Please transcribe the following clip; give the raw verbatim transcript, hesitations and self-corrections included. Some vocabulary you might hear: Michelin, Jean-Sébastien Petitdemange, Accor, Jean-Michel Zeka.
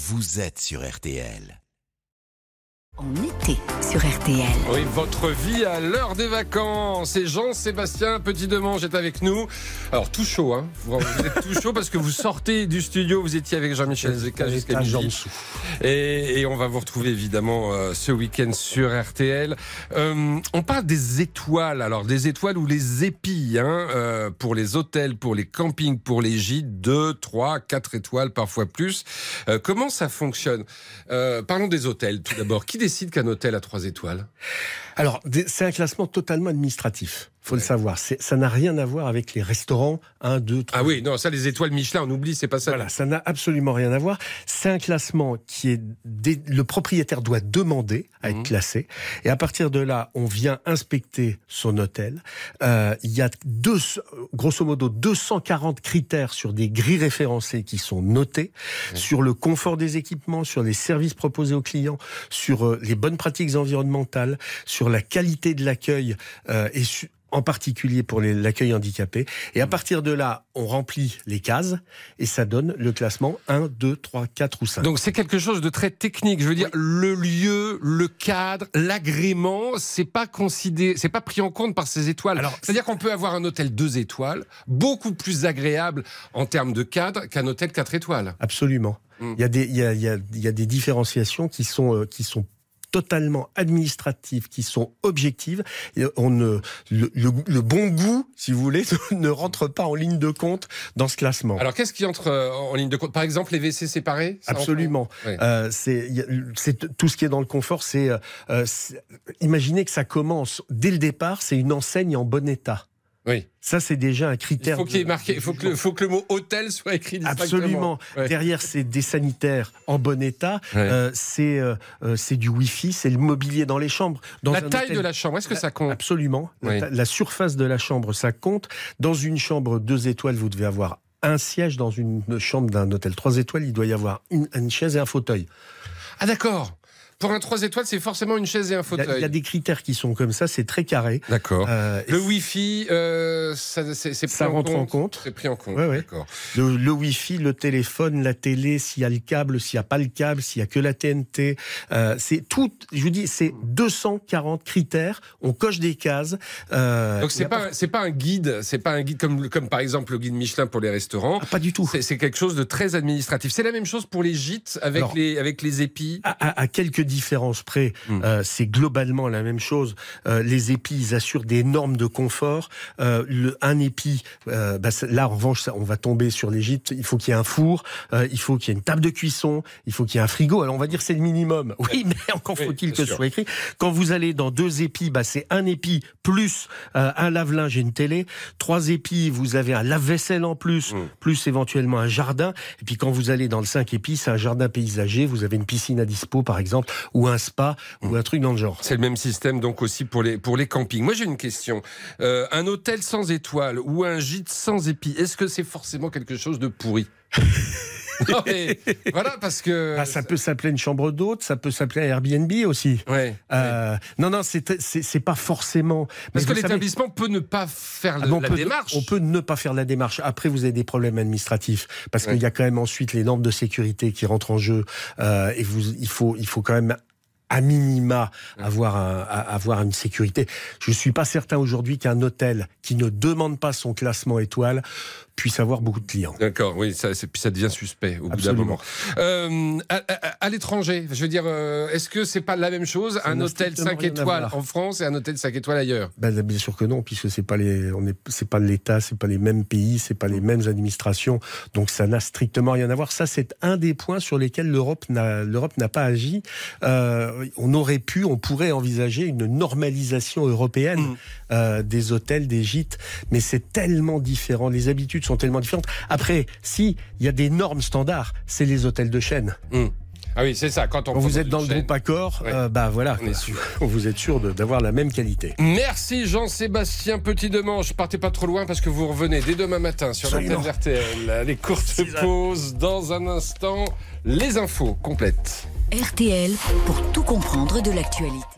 Vous êtes sur R T L. En été sur R T L. Oui, votre vie à l'heure des vacances. Et Jean-Sébastien Petitdemange est avec nous. Alors, tout chaud, hein. Vous, vous êtes tout chaud parce que vous sortez du studio. Vous étiez avec Jean-Michel Zeka jusqu'à midi. Et, et on va vous retrouver évidemment euh, ce week-end sur R T L. Euh, on parle des étoiles. Alors, des étoiles ou les épis, hein, euh, pour les hôtels, pour les campings, pour les gîtes, deux, trois, quatre étoiles, parfois plus. Euh, comment ça fonctionne ? euh, Parlons des hôtels tout d'abord. Qui décide qu'un hôtel a trois étoiles ? Alors, c'est un classement totalement administratif. Il faut ouais. le savoir. C'est, ça n'a rien à voir avec les restaurants un, deux, trois. Ah oui, non, ça, les étoiles Michelin, on oublie, c'est pas ça. Voilà, ça n'a absolument rien à voir. C'est un classement qui est... Dé... Le propriétaire doit demander à être mmh. classé. Et à partir de là, on vient inspecter son hôtel. Euh, il y a deux, grosso modo deux cent quarante critères sur des grilles référencées qui sont notés, mmh. sur le confort des équipements, sur les services proposés aux clients, sur euh, les bonnes pratiques environnementales, sur la qualité de l'accueil euh, et su... en particulier pour les, l'accueil handicapé. Et à partir de là, on remplit les cases et ça donne le classement un, deux, trois, quatre ou cinq. Donc c'est quelque chose de très technique. Je veux dire, oui. le lieu, le cadre, l'agrément, c'est pas considéré, c'est pas pris en compte par ces étoiles. Alors, c'est-à-dire qu'on peut avoir un hôtel deux étoiles, beaucoup plus agréable en termes de cadre qu'un hôtel quatre étoiles. Absolument. Mmh. Il y a des, il y a, il y a, il y a des différenciations qui sont, euh, qui sont totalement administratives, qui sont objectives. Et on ne, le, le, le bon goût, si vous voulez, ne rentre pas en ligne de compte dans ce classement. Alors, qu'est-ce qui entre en ligne de compte ? Par exemple, les W C séparés ? Absolument. Oui. Euh, c'est, c'est, tout ce qui est dans le confort, c'est, euh, c'est... Imaginez que ça commence, dès le départ, c'est une enseigne en bon état. Oui. Ça, c'est déjà un critère. Il faut, qu'il de, marqué, de, faut, que, le, faut que le mot hôtel soit écrit distinctement. Absolument. Ouais. Derrière, c'est des sanitaires en bon état, ouais. euh, c'est, euh, c'est du Wi-Fi, c'est le mobilier dans les chambres. Dans la taille hôtel, de la chambre, est-ce que ça compte ? Absolument. Oui. La, ta- la surface de la chambre, ça compte. Dans une chambre deux étoiles, vous devez avoir un siège. Dans une chambre d'un hôtel trois étoiles, il doit y avoir une, une chaise et un fauteuil. Ah d'accord. Pour un trois étoiles, c'est forcément une chaise et un fauteuil. Il y a, il y a des critères qui sont comme ça, c'est très carré. D'accord. Euh, le Wi-Fi, euh, ça, c'est, c'est pris ça en rentre compte, en compte. C'est pris en compte. Ouais, ouais. D'accord. Le, le Wi-Fi, le téléphone, la télé, s'il y a le câble, s'il n'y a pas le câble, s'il n'y a que la T N T, euh, c'est tout. Je vous dis, c'est deux cent quarante critères. On coche des cases. Euh, Donc c'est pas, part... c'est pas un guide, c'est pas un guide comme, comme par exemple le guide Michelin pour les restaurants. Ah, pas du tout. C'est, c'est quelque chose de très administratif. C'est la même chose pour les gîtes avec Alors, les avec les épis. À, à, à quelques différence près, mmh. euh, c'est globalement la même chose. Euh, les épis, ils assurent des normes de confort. Euh, le, un épi, euh, bah, là en revanche, ça, on va tomber sur les gîtes. Il faut qu'il y ait un four, euh, il faut qu'il y ait une table de cuisson, il faut qu'il y ait un frigo. Alors on va dire c'est le minimum. Oui, mais encore faut-il oui, que ce soit écrit. Quand vous allez dans deux épis, bah, c'est un épi plus euh, un lave-linge et une télé. Trois épis, vous avez un lave-vaisselle en plus, mmh. plus éventuellement un jardin. Et puis quand vous allez dans le cinq épis, c'est un jardin paysager. Vous avez une piscine à dispo, par exemple, ou un spa, ou un truc dans le genre. C'est le même système donc aussi pour les, pour les campings. Moi j'ai une question, euh, un hôtel sans étoiles ou un gîte sans épis, est-ce que c'est forcément quelque chose de pourri ? Non, mais voilà, parce que... Bah, ça peut s'appeler une chambre d'hôte, ça peut s'appeler Airbnb aussi. Ouais, euh, ouais. Non, non, c'est, c'est, c'est pas forcément... Parce que l'établissement savez... peut ne pas faire le, ah, la peut, démarche. On peut ne pas faire la démarche. Après, vous avez des problèmes administratifs, parce ouais. qu'il y a quand même ensuite les normes de sécurité qui rentrent en jeu, euh, et vous, il faut, il faut quand même... à minima, avoir, un, avoir une sécurité. Je ne suis pas certain aujourd'hui qu'un hôtel qui ne demande pas son classement étoile puisse avoir beaucoup de clients. D'accord, oui, ça, c'est, ça devient suspect au Absolument. bout d'un moment. Euh, à, à, à l'étranger, je veux dire, euh, est-ce que ce n'est pas la même chose, ça un hôtel cinq étoiles en France et un hôtel cinq étoiles ailleurs ? Ben, bien sûr que non, puisque ce n'est pas, pas l'État, ce n'est pas les mêmes pays, ce n'est pas les mêmes administrations, donc ça n'a strictement rien à voir. Ça, c'est un des points sur lesquels l'Europe n'a, l'Europe n'a pas agi. Euh, On aurait pu, on pourrait envisager une normalisation européenne mmh. euh, des hôtels, des gîtes, mais c'est tellement différent, les habitudes sont tellement différentes. Après, si, il y a des normes standards, c'est les hôtels de chaîne. Mmh. Ah oui, c'est ça. Quand on Quand vous êtes dans le chaîne, groupe Accor, ouais. euh, bah voilà, on vous êtes sûr de, d'avoir la même qualité. Merci Jean-Sébastien Petitdemange. Partez pas trop loin parce que vous revenez dès demain matin sur l'antenne R T L. Les courtes pauses dans un instant. Les infos complètes. R T L pour tout comprendre de l'actualité.